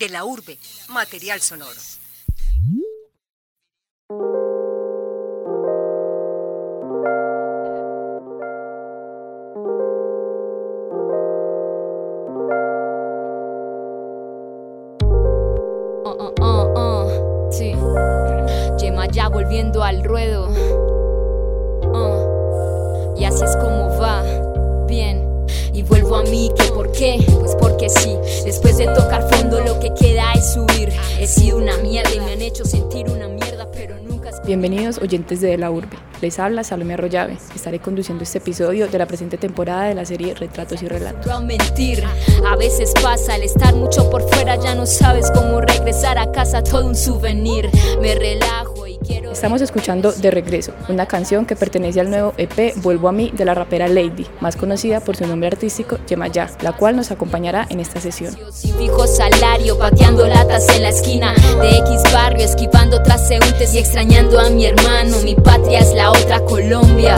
De la Urbe, material sonoro. Sí. Yemayá volviendo al ruedo. Y así es como va. Bien. Y vuelvo a mí, ¿qué por qué? Pues porque sí. Después de tocar fondo lo que queda es subir. He sido una mierda y me han hecho sentir una mierda, pero nunca... Bienvenidos oyentes de La Urbe. Les habla Salome Arroyave. Estaré conduciendo este episodio de la presente temporada de la serie Retratos y Relatos. A mentir, a veces pasa al estar mucho por fuera, ya no sabes cómo regresar a casa, todo un souvenir. Me relajo y quiero... Estamos escuchando De Regreso, una canción que pertenece al nuevo EP Vuelvo a mí de la rapera Lady, más conocida por su nombre artístico Yemayá, la cual nos acompañará en esta sesión. Sin fijo salario, pateando latas en la esquina de X barrio, esquivando transeúntes y extrañando a mi hermano. Mi patria es la otra Colombia,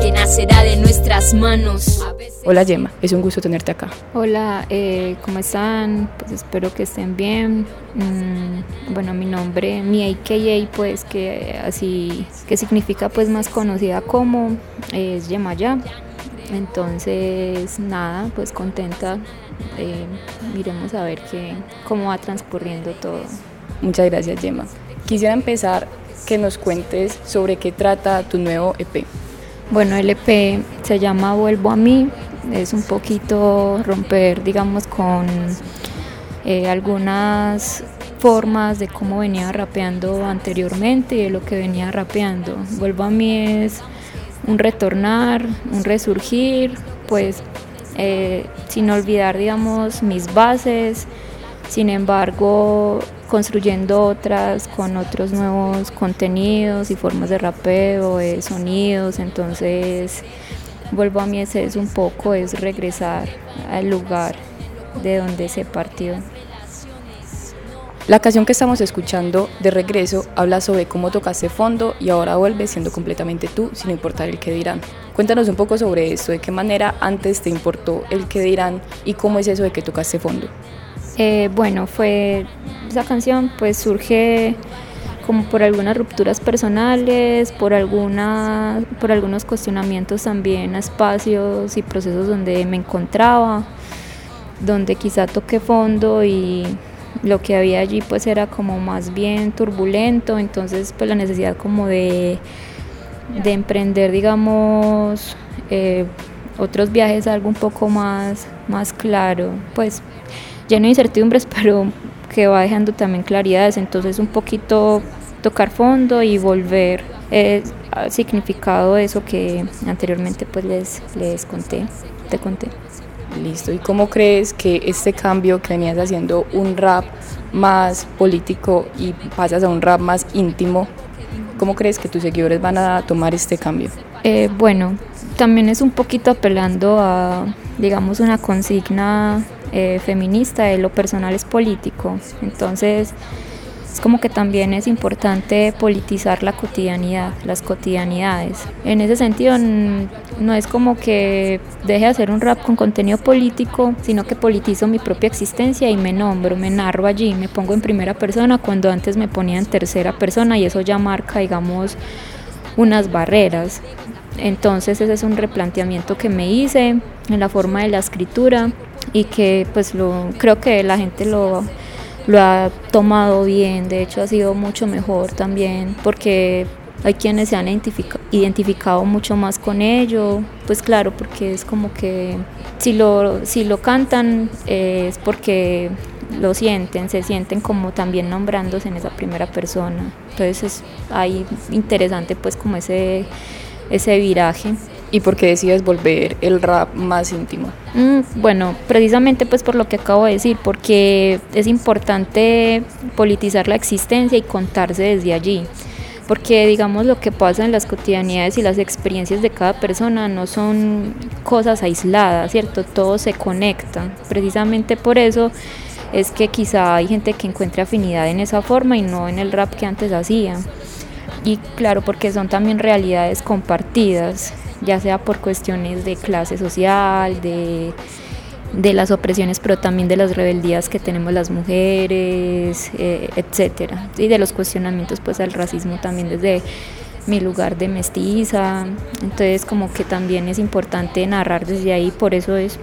que nacerá de nuestras manos. Hola Yema, es un gusto tenerte acá. Hola, ¿cómo están? Pues espero que estén bien. Bueno, mi nombre, mi AKA, pues que así, que significa pues más conocida como, es Yemayá. Entonces nada, pues contenta, miremos a ver cómo va transcurriendo todo. Muchas gracias Yema. Quisiera empezar que nos cuentes sobre qué trata tu nuevo EP. Bueno, el EP se llama Vuelvo a mí, es un poquito romper, digamos, con algunas formas de cómo venía rapeando anteriormente y de lo que venía rapeando. Vuelvo a mí es un retornar, un resurgir, pues sin olvidar, digamos, mis bases, sin embargo construyendo otras con otros nuevos contenidos y formas de rapeo, de sonidos. Entonces Vuelvo a mí es un poco, es regresar al lugar de donde se partió. La canción que estamos escuchando, De Regreso, habla sobre cómo tocaste fondo y ahora vuelves siendo completamente tú, sin importar el que dirán. Cuéntanos un poco sobre eso, de qué manera antes te importó el que dirán y cómo es eso de que tocaste fondo. Bueno, esa canción pues surge como por algunas rupturas personales, por algunos cuestionamientos también a espacios y procesos donde me encontraba, donde quizá toqué fondo y... lo que había allí pues era como más bien turbulento, entonces pues la necesidad como de emprender, digamos, otros viajes, algo un poco más claro, pues lleno de incertidumbres, pero que va dejando también claridades. Entonces un poquito tocar fondo y volver significado eso que anteriormente pues les conté, te conté. Listo, ¿y cómo crees que este cambio que venías haciendo un rap más político y pasas a un rap más íntimo, cómo crees que tus seguidores van a tomar este cambio? Bueno, también es un poquito apelando a, digamos, una consigna feminista de lo personal es político, entonces es como que también es importante politizar la cotidianidad, las cotidianidades. En ese sentido, no es como que deje de hacer un rap con contenido político, sino que politizo mi propia existencia y me nombro, me narro allí, me pongo en primera persona cuando antes me ponía en tercera persona y eso ya marca, digamos, unas barreras. Entonces ese es un replanteamiento que me hice en la forma de la escritura y que pues creo que la gente lo ha tomado bien, de hecho ha sido mucho mejor también, porque hay quienes se han identificado mucho más con ello, pues claro, porque es como que si lo cantan es porque lo sienten, se sienten como también nombrándose en esa primera persona, entonces ahí interesante pues como ese viraje. ¿Y por qué decides volver el rap más íntimo? Bueno, precisamente pues por lo que acabo de decir, porque es importante politizar la existencia y contarse desde allí, porque digamos lo que pasa en las cotidianidades y las experiencias de cada persona no son cosas aisladas, ¿cierto? Todo se conecta, precisamente por eso es que quizá hay gente que encuentre afinidad en esa forma y no en el rap que antes hacía, y claro, porque son también realidades compartidas, ya sea por cuestiones de clase social, de de las opresiones, pero también de las rebeldías que tenemos las mujeres, etcétera, y de los cuestionamientos pues al racismo también desde mi lugar de mestiza. Entonces como que también es importante narrar desde ahí, por eso es.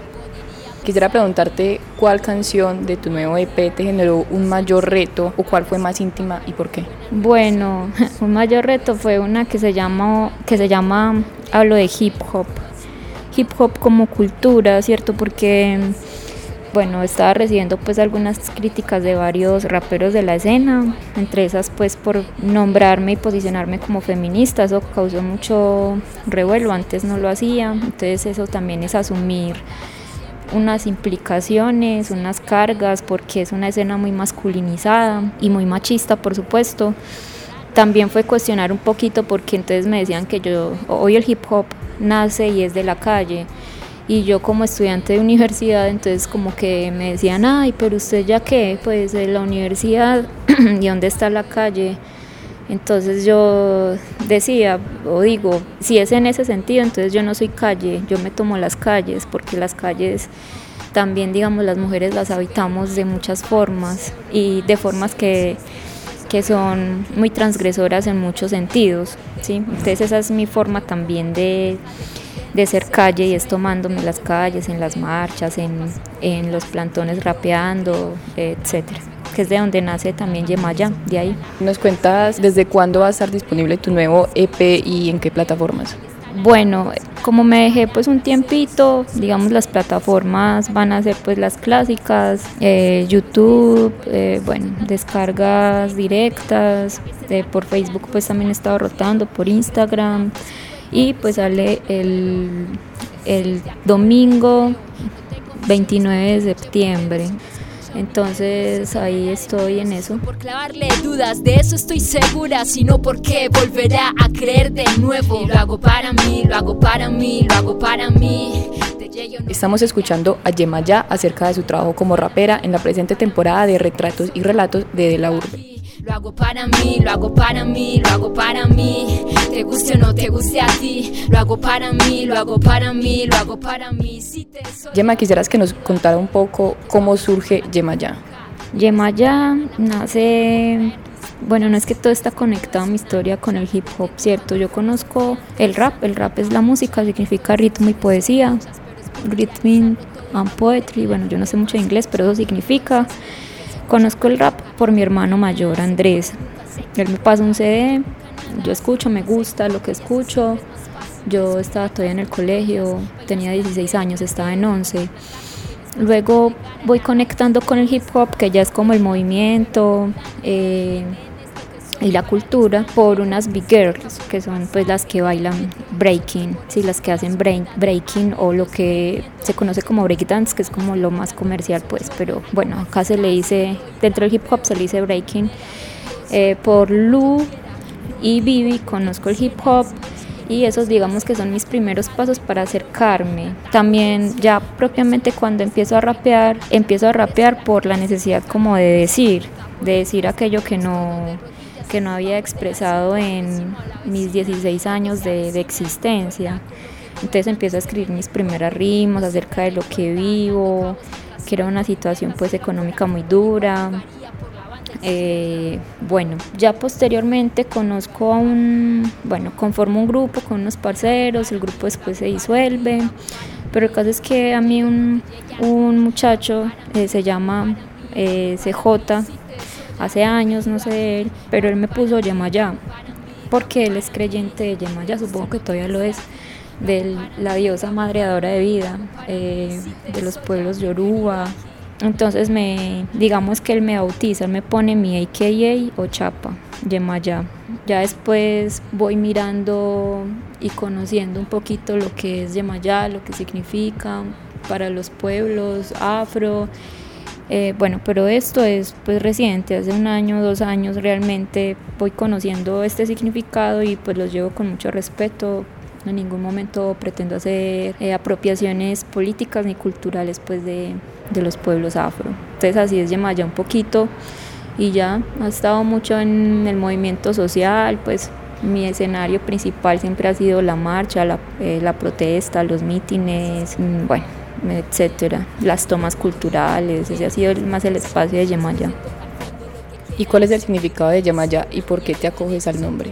Quisiera preguntarte cuál canción de tu nuevo EP te generó un mayor reto o cuál fue más íntima y por qué. Bueno, un mayor reto fue una que se llama hablo de hip hop como cultura, ¿cierto? Porque bueno, estaba recibiendo pues algunas críticas de varios raperos de la escena, entre esas pues por nombrarme y posicionarme como feminista. Eso causó mucho revuelo, antes no lo hacía, entonces eso también es asumir unas implicaciones, unas cargas, porque es una escena muy masculinizada y muy machista, por supuesto. También fue cuestionar un poquito, porque entonces me decían que hoy el hip hop nace y es de la calle, y yo como estudiante de universidad, entonces como que me decían, ay, pero usted ya qué, pues de la universidad, ¿y dónde está la calle? Entonces yo decía, o digo, si es en ese sentido, entonces yo no soy calle, yo me tomo las calles, porque las calles también, digamos, las mujeres las habitamos de muchas formas y de formas que son muy transgresoras en muchos sentidos, ¿sí? Entonces esa es mi forma también de ser calle, y es tomándome las calles, en las marchas, en los plantones rapeando, etcétera, que es de donde nace también Yemayá, de ahí. ¿Nos cuentas desde cuándo va a estar disponible tu nuevo EP y en qué plataformas? Bueno, como me dejé pues un tiempito, digamos, las plataformas van a ser pues las clásicas, YouTube, bueno, descargas directas, por Facebook pues también he estado rotando, por Instagram, y pues sale el domingo 29 de septiembre. Entonces ahí estoy en eso. Por clavarle dudas, de eso estoy segura, sino porque volverá a creer de nuevo. Y lo hago para mí, lo hago para mí, lo hago para mí. Estamos escuchando a Yemayá acerca de su trabajo como rapera en la presente temporada de Retratos y Relatos de la Urbe. Lo hago para mí, lo hago para mí, lo hago para mí. Te guste o no te guste a ti. Lo hago para mí, lo hago para mí, lo hago para mí. Si te soy... Yema, quisieras que nos contara un poco cómo surge Yemayá. Yemayá nace... Bueno, no es que todo está conectado a mi historia con el hip hop, ¿cierto? Yo conozco el rap es la música, significa ritmo y poesía. Rhythm and poetry, bueno, yo no sé mucho de inglés, pero eso significa... Conozco el rap por mi hermano mayor, Andrés. Él me pasa un CD, yo escucho, me gusta lo que escucho. Yo estaba todavía en el colegio, tenía 16 años, estaba en 11. Luego voy conectando con el hip hop, que ya es como el movimiento y la cultura, por unas big girls, que son pues las que bailan breaking, sí, las que hacen breaking o lo que se conoce como breakdance, que es como lo más comercial pues, pero bueno, acá se le dice, dentro del hip hop se le dice breaking. Por Lu y Bibi conozco el hip hop, y esos digamos que son mis primeros pasos para acercarme. También ya propiamente cuando empiezo a rapear por la necesidad como de decir aquello que no había expresado en mis 16 años de existencia. Entonces empiezo a escribir mis primeras rimas acerca de lo que vivo, que era una situación pues económica muy dura. Bueno, ya posteriormente conozco a conformo un grupo con unos parceros, el grupo después se disuelve, pero el caso es que a mí un muchacho se llama CJ, hace años, no sé él, pero él me puso Yemayá, porque él es creyente de Yemayá, supongo que todavía lo es, de la diosa madreadora de vida, de los pueblos yoruba. Entonces digamos que él me bautiza, él me pone mi AKA o chapa, Yemayá. Ya después voy mirando y conociendo un poquito lo que es Yemayá, lo que significa para los pueblos afro. Bueno, pero esto es pues reciente, hace 1 año, 2 años realmente voy conociendo este significado y pues los llevo con mucho respeto. En ningún momento pretendo hacer apropiaciones políticas ni culturales pues de los pueblos afro. Entonces así es Yemayá un poquito, y ya ha estado mucho en el movimiento social, pues mi escenario principal siempre ha sido la marcha, la protesta, los mítines, bueno, etcétera, las tomas culturales. Ese ha sido más el espacio de Yemayá. ¿Y cuál es el significado de Yemayá y por qué te acoges al nombre?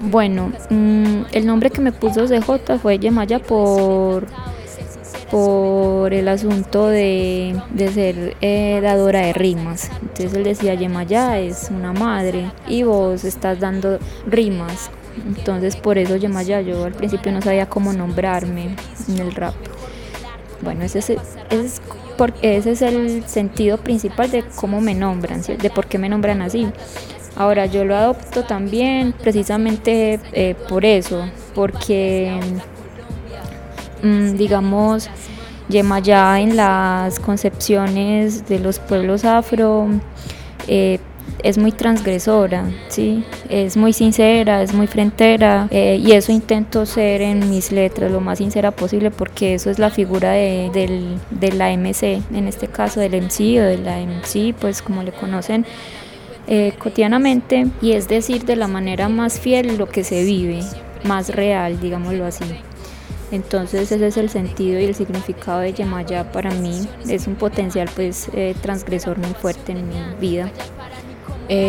Bueno, el nombre que me puso CJ fue Yemayá por el asunto de ser dadora de rimas. Entonces él decía, Yemayá es una madre y vos estás dando rimas. Entonces por eso Yemayá. Yo al principio no sabía cómo nombrarme en el rap. Bueno, ese es el sentido principal de cómo me nombran, ¿sí? De por qué me nombran así. Ahora yo lo adopto también precisamente por eso, porque digamos Yemayá en las concepciones de los pueblos afro es muy transgresora, ¿sí? Es muy sincera, es muy frentera, y eso intento ser en mis letras lo más sincera posible, porque eso es la figura de la MC, en este caso del MC o de la MC, pues como le conocen cotidianamente, y es decir, de la manera más fiel lo que se vive, más real, digámoslo así. Entonces ese es el sentido y el significado de Yemayá para mí. Es un potencial pues transgresor muy fuerte en mi vida.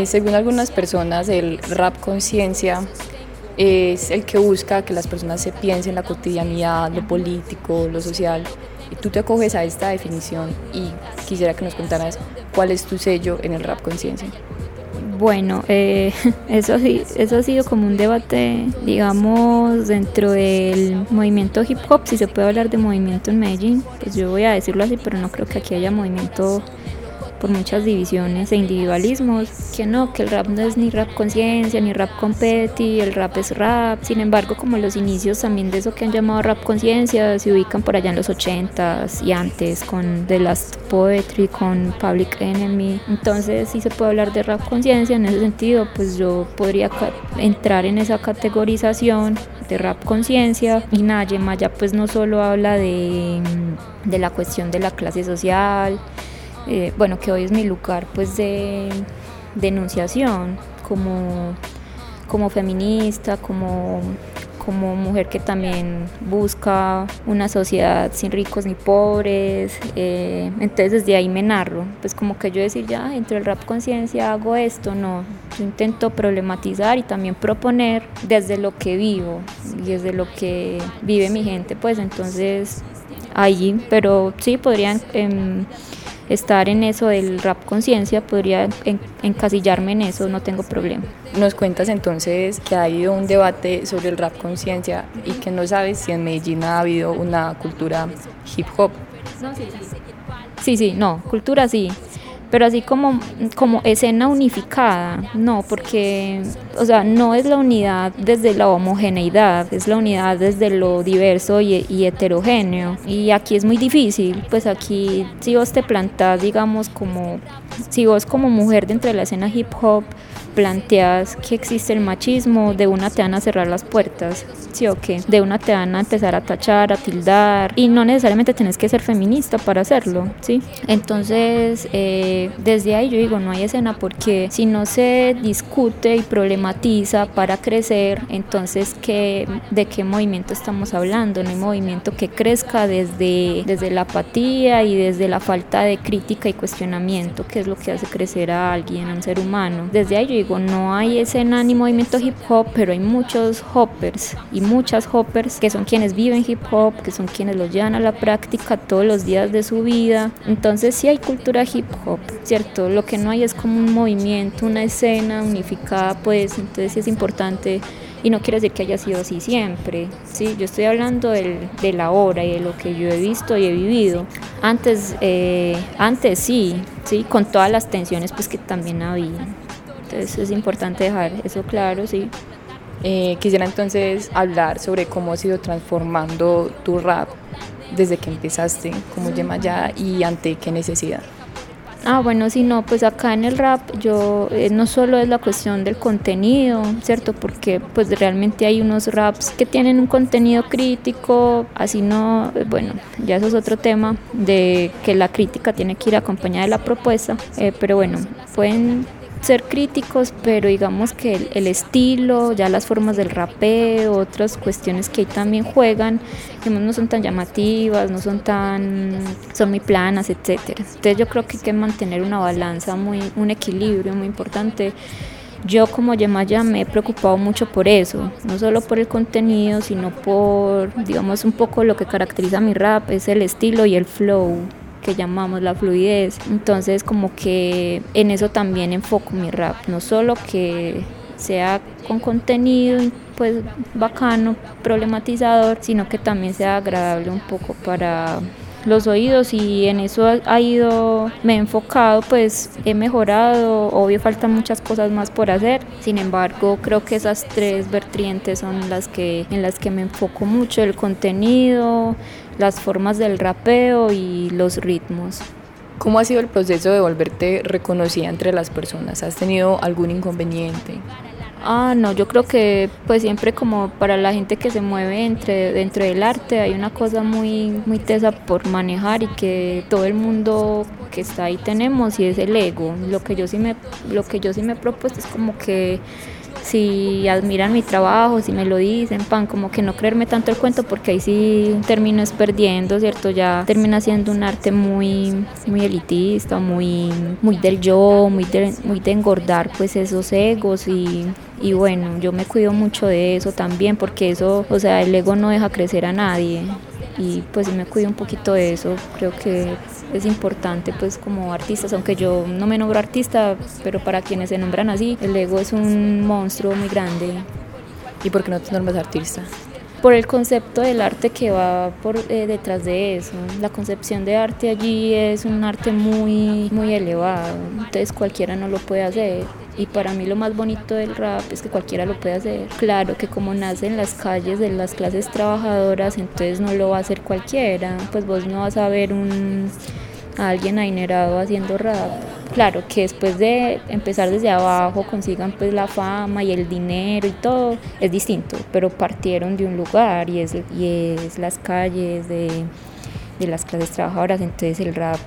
Según algunas personas, el rap conciencia es el que busca que las personas se piensen la cotidianidad, lo político, lo social. Y tú te acoges a esta definición y quisiera que nos contaras cuál es tu sello en el rap conciencia. Bueno, eso ha sido como un debate, digamos, dentro del movimiento hip hop, si se puede hablar de movimiento en Medellín. Pues yo voy a decirlo así, pero no creo que aquí haya movimiento por muchas divisiones e individualismos, que el rap no es ni rap conciencia, ni rap competi, el rap es rap. Sin embargo, como los inicios también de eso que han llamado rap conciencia se ubican por allá en los 80s y antes, con The Last Poets, con Public Enemy. Entonces sí se puede hablar de rap conciencia. En ese sentido, pues yo podría entrar en esa categorización de rap conciencia. Y nada, Yemayá pues no solo habla de la cuestión de la clase social, bueno, que hoy es mi lugar pues de denunciación como feminista, como mujer que también busca una sociedad sin ricos ni pobres, entonces desde ahí me narro, pues como que yo decir ya dentro del rap conciencia hago esto, no, yo intento problematizar y también proponer desde lo que vivo y desde lo que vive mi gente, pues entonces ahí, pero sí podrían estar en eso del rap conciencia, podría encasillarme en eso, no tengo problema. Nos cuentas entonces que ha habido un debate sobre el rap conciencia y que no sabes si en Medellín ha habido una cultura hip hop. Sí, no, cultura sí, pero así como escena unificada, no, porque, o sea, no es la unidad desde la homogeneidad, es la unidad desde lo diverso y heterogéneo, y aquí es muy difícil, pues aquí si vos te plantás, digamos, como, si vos como mujer dentro de la escena hip hop planteas que existe el machismo, de una te van a cerrar las puertas, ¿sí o qué? De una te van a empezar a tachar, a tildar, y no necesariamente tenés que ser feminista para hacerlo, ¿sí? Entonces, desde ahí yo digo, no hay escena, porque si no se discute y problematiza para crecer, entonces ¿de qué movimiento estamos hablando? No hay movimiento que crezca desde la apatía y desde la falta de crítica y cuestionamiento, que es lo que hace crecer a alguien, a un ser humano. Desde ahí yo digo, no hay escena ni movimiento hip hop, pero hay muchos hoppers y muchas hoppers que son quienes viven hip hop, que son quienes lo llevan a la práctica todos los días de su vida. Entonces sí hay cultura hip hop, ¿cierto? Lo que no hay es como un movimiento, una escena unificada, pues entonces sí es importante. Y no quiere decir que haya sido así siempre, ¿sí? Yo estoy hablando de la hora y de lo que yo he visto y he vivido. Antes sí, con todas las tensiones pues que también había. Entonces es importante dejar eso claro, sí. Quisiera entonces hablar sobre cómo has ido transformando tu rap desde que empezaste como Yemayá y ante qué necesidad. Bueno, si no, pues acá en el rap yo no solo es la cuestión del contenido, ¿cierto? Porque pues realmente hay unos raps que tienen un contenido crítico, así no, bueno, ya eso es otro tema, de que la crítica tiene que ir acompañada de la propuesta, pero bueno, pueden ser críticos, pero digamos que el estilo, ya las formas del rapeo, otras cuestiones que ahí también juegan, digamos, no son tan llamativas, no son tan, son muy planas, etcétera. Entonces yo creo que hay que mantener una balanza, un equilibrio muy importante. Yo como Yemayá me he preocupado mucho por eso, no solo por el contenido, sino por, digamos, un poco lo que caracteriza mi rap, es el estilo y el flow, que llamamos la fluidez. Entonces como que en eso también enfoco mi rap, no solo que sea con contenido pues bacano, problematizador, sino que también sea agradable un poco para los oídos, y en eso me he enfocado, pues he mejorado, obvio faltan muchas cosas más por hacer, sin embargo creo que esas tres vertientes son en las que me enfoco mucho, el contenido, las formas del rapeo y los ritmos. ¿Cómo ha sido el proceso de volverte reconocida entre las personas? ¿Has tenido algún inconveniente? No, yo creo que pues siempre, como para la gente que se mueve dentro del arte, hay una cosa muy, muy tesa por manejar y que todo el mundo que está ahí tenemos, y es el ego. Lo que yo sí me he propuesto es como que si admiran mi trabajo, si me lo dicen, como que no creerme tanto el cuento, porque ahí sí termino es perdiendo, ¿cierto? Ya termina siendo un arte muy, muy elitista, muy, muy del yo, muy de engordar pues esos egos, y bueno, yo me cuido mucho de eso también, porque eso, o sea, el ego no deja crecer a nadie, y pues me cuido un poquito de eso. Creo que es importante pues como artistas, aunque yo no me nombro artista, pero para quienes se nombran así, el ego es un monstruo muy grande. ¿Y por qué no te nombras artista? Por el concepto del arte que va detrás de eso. La concepción de arte allí es un arte muy, muy elevado, entonces cualquiera no lo puede hacer. Y para mí lo más bonito del rap es que cualquiera lo puede hacer. Claro que como nace en las calles de las clases trabajadoras, entonces no lo va a hacer cualquiera. Pues vos no vas a ver a alguien adinerado haciendo rap. Claro que después de empezar desde abajo, consigan pues la fama y el dinero y todo, es distinto, pero partieron de un lugar, y es las calles de las clases trabajadoras. Entonces el rap,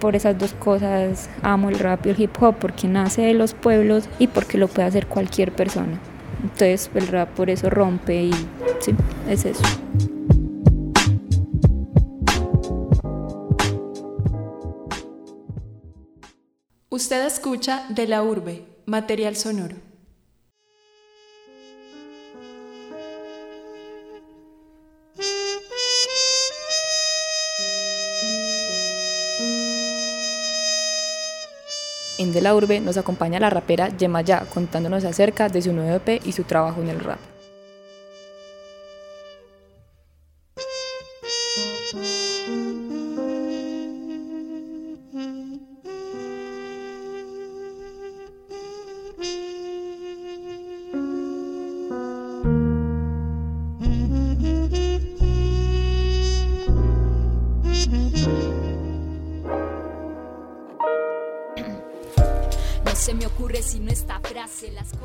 por esas dos cosas amo el rap y el hip hop, porque nace de los pueblos y porque lo puede hacer cualquier persona. Entonces el rap por eso rompe, y sí, es eso. Usted escucha De la Urbe, material sonoro. En De la Urbe nos acompaña la rapera Yemayá, contándonos acerca de su nuevo EP y su trabajo en el rap.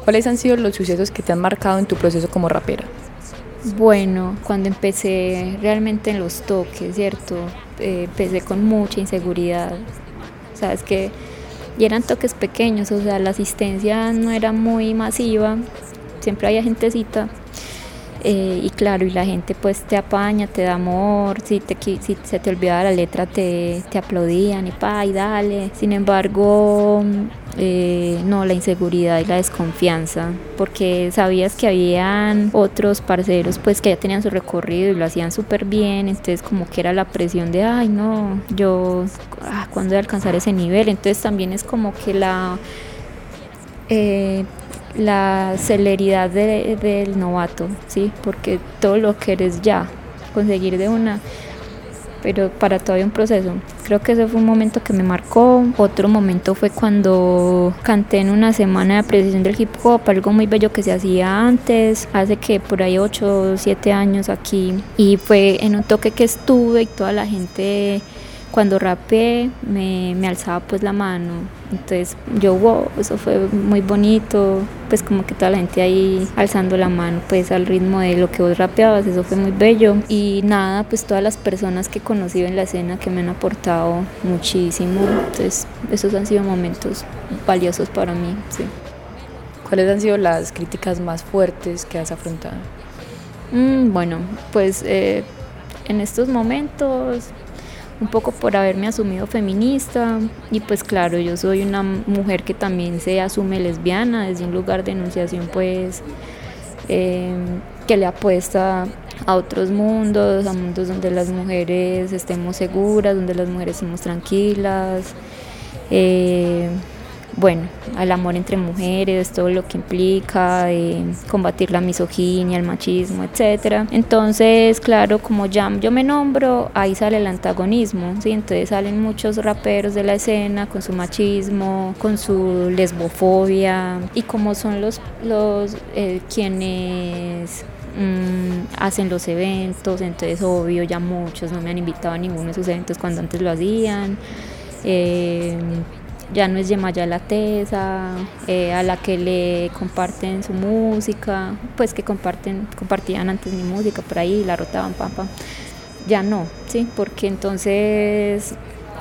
¿Cuáles han sido los sucesos que te han marcado en tu proceso como rapera? Bueno, cuando empecé realmente en los toques, ¿cierto? Empecé con mucha inseguridad, ¿sabes qué? Y eran toques pequeños, o sea, la asistencia no era muy masiva, siempre había gentecita. Y claro, y la gente pues te apaña, te da amor, si se te olvidaba la letra te aplaudían y dale. Sin embargo, no, la inseguridad y la desconfianza, porque sabías que habían otros parceros pues que ya tenían su recorrido y lo hacían súper bien, entonces como que era la presión de ay no, yo ¿cuándo voy a alcanzar ese nivel? Entonces también es como que la celeridad del novato, ¿sí? Porque todo lo que eres ya, conseguir de una, pero para todavía un proceso. Creo que ese fue un momento que me marcó. Otro momento fue cuando canté en una semana de apreciación del hip hop, algo muy bello que se hacía antes, hace que por ahí 8 o 7 años aquí, y fue en un toque que estuve y toda la gente cuando rapeé me alzaba pues la mano, entonces yo wow, eso fue muy bonito, pues como que toda la gente ahí alzando la mano pues al ritmo de lo que vos rapeabas, eso fue muy bello. Y nada, pues todas las personas que he conocido en la escena que me han aportado muchísimo, entonces esos han sido momentos valiosos para mí, sí. ¿Cuáles han sido las críticas más fuertes que has afrontado? Bueno, pues en estos momentos un poco por haberme asumido feminista y pues claro, yo soy una mujer que también se asume lesbiana desde un lugar de enunciación pues que le apuesta a otros mundos, a mundos donde las mujeres estemos seguras, donde las mujeres estemos tranquilas, bueno, al amor entre mujeres, todo lo que implica, combatir la misoginia, el machismo, etc. Entonces, claro, como ya yo me nombro, ahí sale el antagonismo, ¿sí? Entonces salen muchos raperos de la escena con su machismo, con su lesbofobia, y como son los quienes hacen los eventos, entonces obvio, ya muchos no me han invitado a ninguno de sus eventos cuando antes lo hacían. Ya no es Yemayá la tesa, a la que le comparten su música, pues que compartían antes mi música por ahí, la rotaban, pampa. Ya no, sí, porque entonces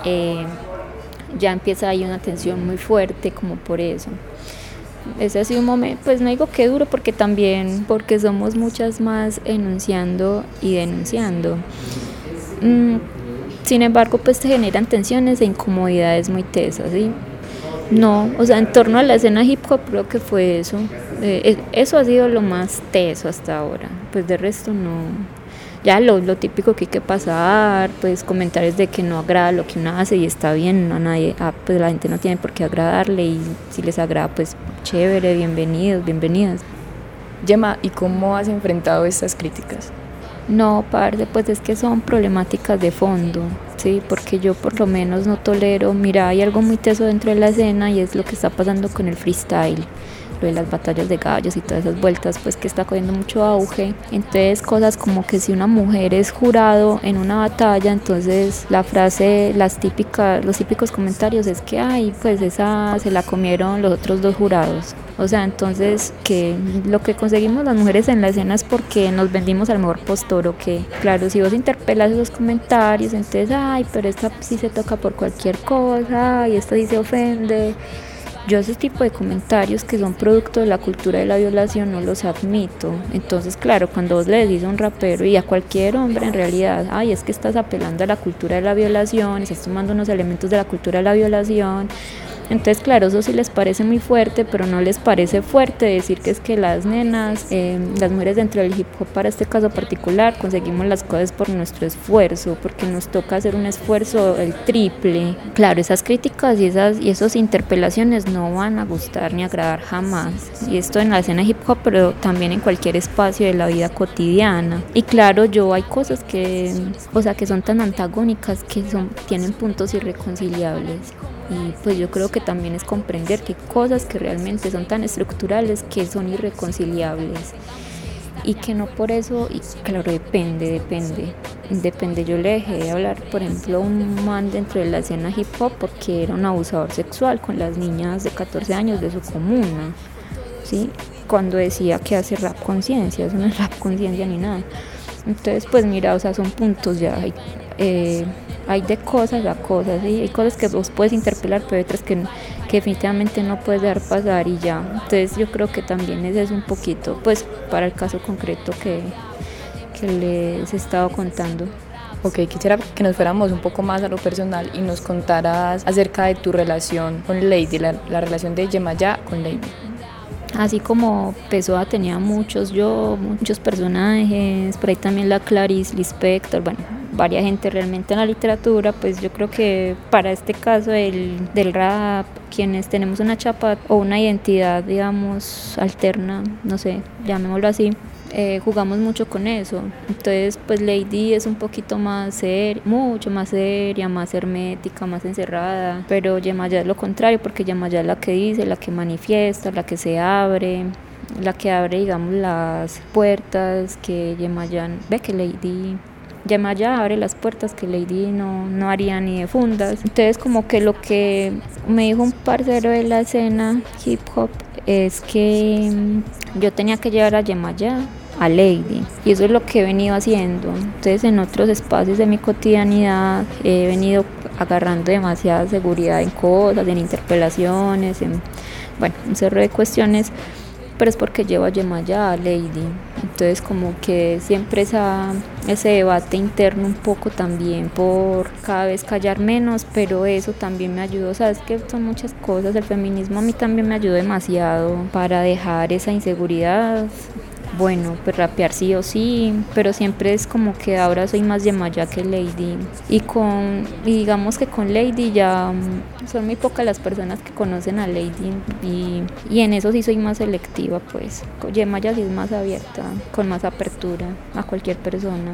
ya empieza ahí una tensión muy fuerte como por eso. Ese ha sido un momento, pues no digo que duro, porque también, porque somos muchas más enunciando y denunciando. Sin embargo, pues te generan tensiones e incomodidades muy tesas, ¿sí? No, o sea, en torno a la escena hip hop creo que fue eso. Eso ha sido lo más teso hasta ahora. Pues de resto no. Ya lo típico que hay que pasar, pues comentarios de que no agrada lo que uno hace y está bien, no a nadie, pues la gente no tiene por qué agradarle, y si les agrada, pues chévere, bienvenidos, bienvenidas. Yema, ¿y cómo has enfrentado estas críticas? No, parce, pues es que son problemáticas de fondo, sí, porque yo por lo menos no tolero. Mira, hay algo muy teso dentro de la escena y es lo que está pasando con el freestyle, lo de las batallas de gallos y todas esas vueltas, pues que está cogiendo mucho auge. Entonces cosas como que si una mujer es jurado en una batalla, entonces la frase, los típicos comentarios es que ay, pues esa se la comieron los otros dos jurados. O sea, entonces que lo que conseguimos las mujeres en la escena es porque nos vendimos al mejor postor, o que claro, si vos interpelas esos comentarios, entonces ay, pero esta sí se toca por cualquier cosa y esta sí se ofende. Yo ese tipo de comentarios que son producto de la cultura de la violación no los admito. Entonces, claro, cuando vos le decís a un rapero y a cualquier hombre en realidad, ay, es que estás apelando a la cultura de la violación, estás tomando unos elementos de la cultura de la violación. Entonces, claro, eso sí les parece muy fuerte, pero no les parece fuerte decir que es que las nenas, las mujeres dentro del hip hop, para este caso particular, conseguimos las cosas por nuestro esfuerzo, porque nos toca hacer un esfuerzo el triple. Claro, esas críticas y esas interpelaciones no van a gustar ni agradar jamás, y esto en la escena hip hop, pero también en cualquier espacio de la vida cotidiana. Y claro, yo hay cosas que, o sea, que son tan antagónicas que tienen puntos irreconciliables, y pues yo creo que también es comprender que cosas que realmente son tan estructurales que son irreconciliables, y que no por eso, y claro, depende, yo le dejé de hablar, por ejemplo, a un man dentro de la escena hip hop porque era un abusador sexual con las niñas de 14 años de su comuna, ¿sí? Cuando decía que hace rap conciencia, eso no es rap conciencia ni nada. Entonces, pues mira, o sea, son puntos ya, hay de cosas a cosas, ¿sí? Hay cosas que vos puedes interpelar, pero hay otras que definitivamente no puedes dejar pasar y ya. Entonces yo creo que también ese es un poquito, pues, para el caso concreto que les he estado contando. Ok, quisiera que nos fuéramos un poco más a lo personal y nos contaras acerca de tu relación con Lady, la relación de Yemayá con Lady. Así como Pessoa tenía muchos personajes, por ahí también la Clarice Lispector, bueno, varias gente realmente en la literatura, pues yo creo que para este caso del rap, quienes tenemos una chapa o una identidad, digamos, alterna, no sé, llamémoslo así, jugamos mucho con eso. Entonces pues Lady es un poquito más seria, mucho más seria, más hermética, más encerrada, pero Yemayá es lo contrario, porque Yemayá es la que dice, la que manifiesta, la que se abre, digamos, las puertas que Yemayá ve que Lady Yemayá abre las puertas que Lady no haría ni de fundas. Entonces como que lo que me dijo un parcero de la escena hip hop es que yo tenía que llevar a Yemayá a Lady, y eso es lo que he venido haciendo. Entonces en otros espacios de mi cotidianidad he venido agarrando demasiada seguridad en cosas, en interpelaciones, en un cerro de cuestiones, pero es porque llevo a Yemayá a Lady. Entonces como que siempre ese debate interno un poco también por cada vez callar menos, pero eso también me ayudó, sabes que son muchas cosas. El feminismo a mí también me ayudó demasiado para dejar esa inseguridad. Pues rapear sí o sí, pero siempre es como que ahora soy más Yemayá que Lady. Y digamos que con Lady ya son muy pocas las personas que conocen a Lady, y en eso sí soy más selectiva, pues. Yemayá sí es más abierta, con más apertura a cualquier persona.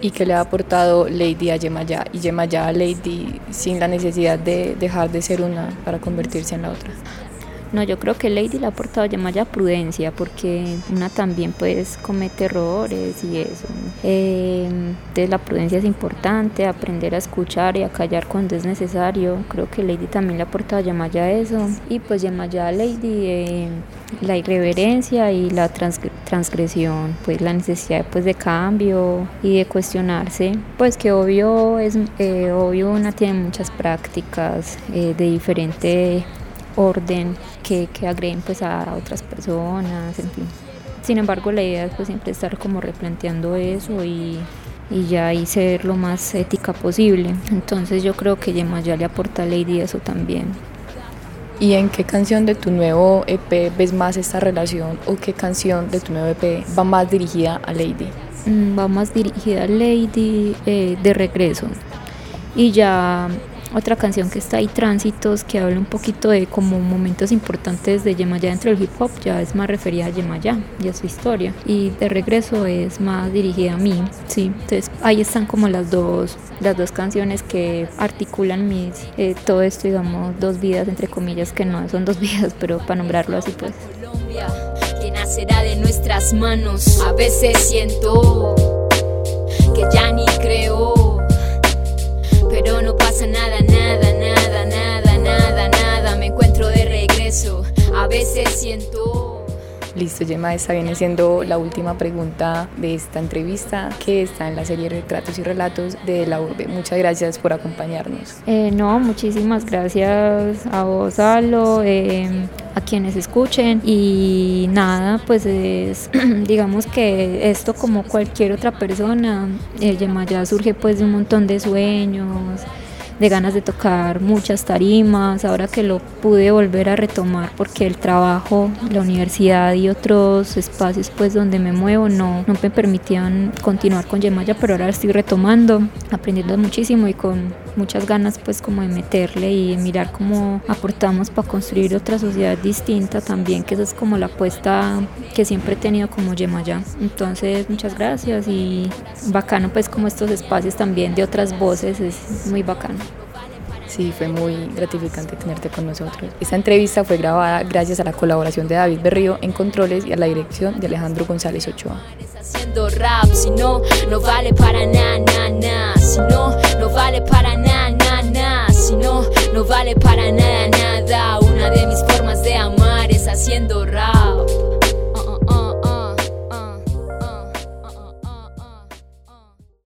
¿Y qué le ha aportado Lady a Yemayá y Yemayá a Lady sin la necesidad de dejar de ser una para convertirse en la otra? No, yo creo que Lady le ha aportado a Yemayá prudencia, porque una también pues comete errores y eso. Entonces la prudencia es importante, aprender a escuchar y a callar cuando es necesario. Creo que Lady también le ha aportado a Yemayá eso. Y pues Yemayá a Lady la irreverencia y la transgresión, pues la necesidad pues de cambio y de cuestionarse. Pues que obvio una tiene muchas prácticas de diferente orden que agreguen pues a otras personas, en fin. Sin embargo, la idea es pues siempre estar como replanteando eso y ya ahí ser lo más ética posible. Entonces yo creo que Yemayá le aporta a Lady eso también. ¿Y en qué canción de tu nuevo EP ves más esta relación, o qué canción de tu nuevo EP va más dirigida a Lady? Va más dirigida a Lady, De Regreso. Y ya otra canción que está ahí, Tránsitos, que habla un poquito de como momentos importantes de Yemayá dentro del hip hop, ya es más referida a Yemayá y a su historia. Y De Regreso es más dirigida a mí, sí. Entonces ahí están como las dos canciones que articulan mis todo esto, digamos, dos vidas, entre comillas, que no son dos vidas, pero para nombrarlo así pues. Colombia, que nacerá de nuestras manos. A veces siento que ya ni creo, pero no pasa nada, me encuentro de regreso, a veces siento. Listo, Yema, esta viene siendo la última pregunta de esta entrevista, que está en la serie Retratos y Relatos de La Urbe. Muchas gracias por acompañarnos. Muchísimas gracias a vos, Alo, a quienes escuchen, y nada, pues es, digamos que esto, como cualquier otra persona, Yemayá surge pues de un montón de sueños, de ganas de tocar muchas tarimas. Ahora que lo pude volver a retomar porque el trabajo, la universidad y otros espacios pues donde me muevo no me permitían continuar con Yemayá, pero ahora estoy retomando, aprendiendo muchísimo y con muchas ganas pues como de meterle y de mirar cómo aportamos para construir otra sociedad distinta también, que esa es como la apuesta que siempre he tenido como Yemayá. Entonces muchas gracias, y bacano pues como estos espacios también de otras voces, es muy bacano. Sí, fue muy gratificante tenerte con nosotros. Esta entrevista fue grabada gracias a la colaboración de David Berrío en controles y a la dirección de Alejandro González Ochoa. Haciendo rap, si no, no vale para nada, si no, no vale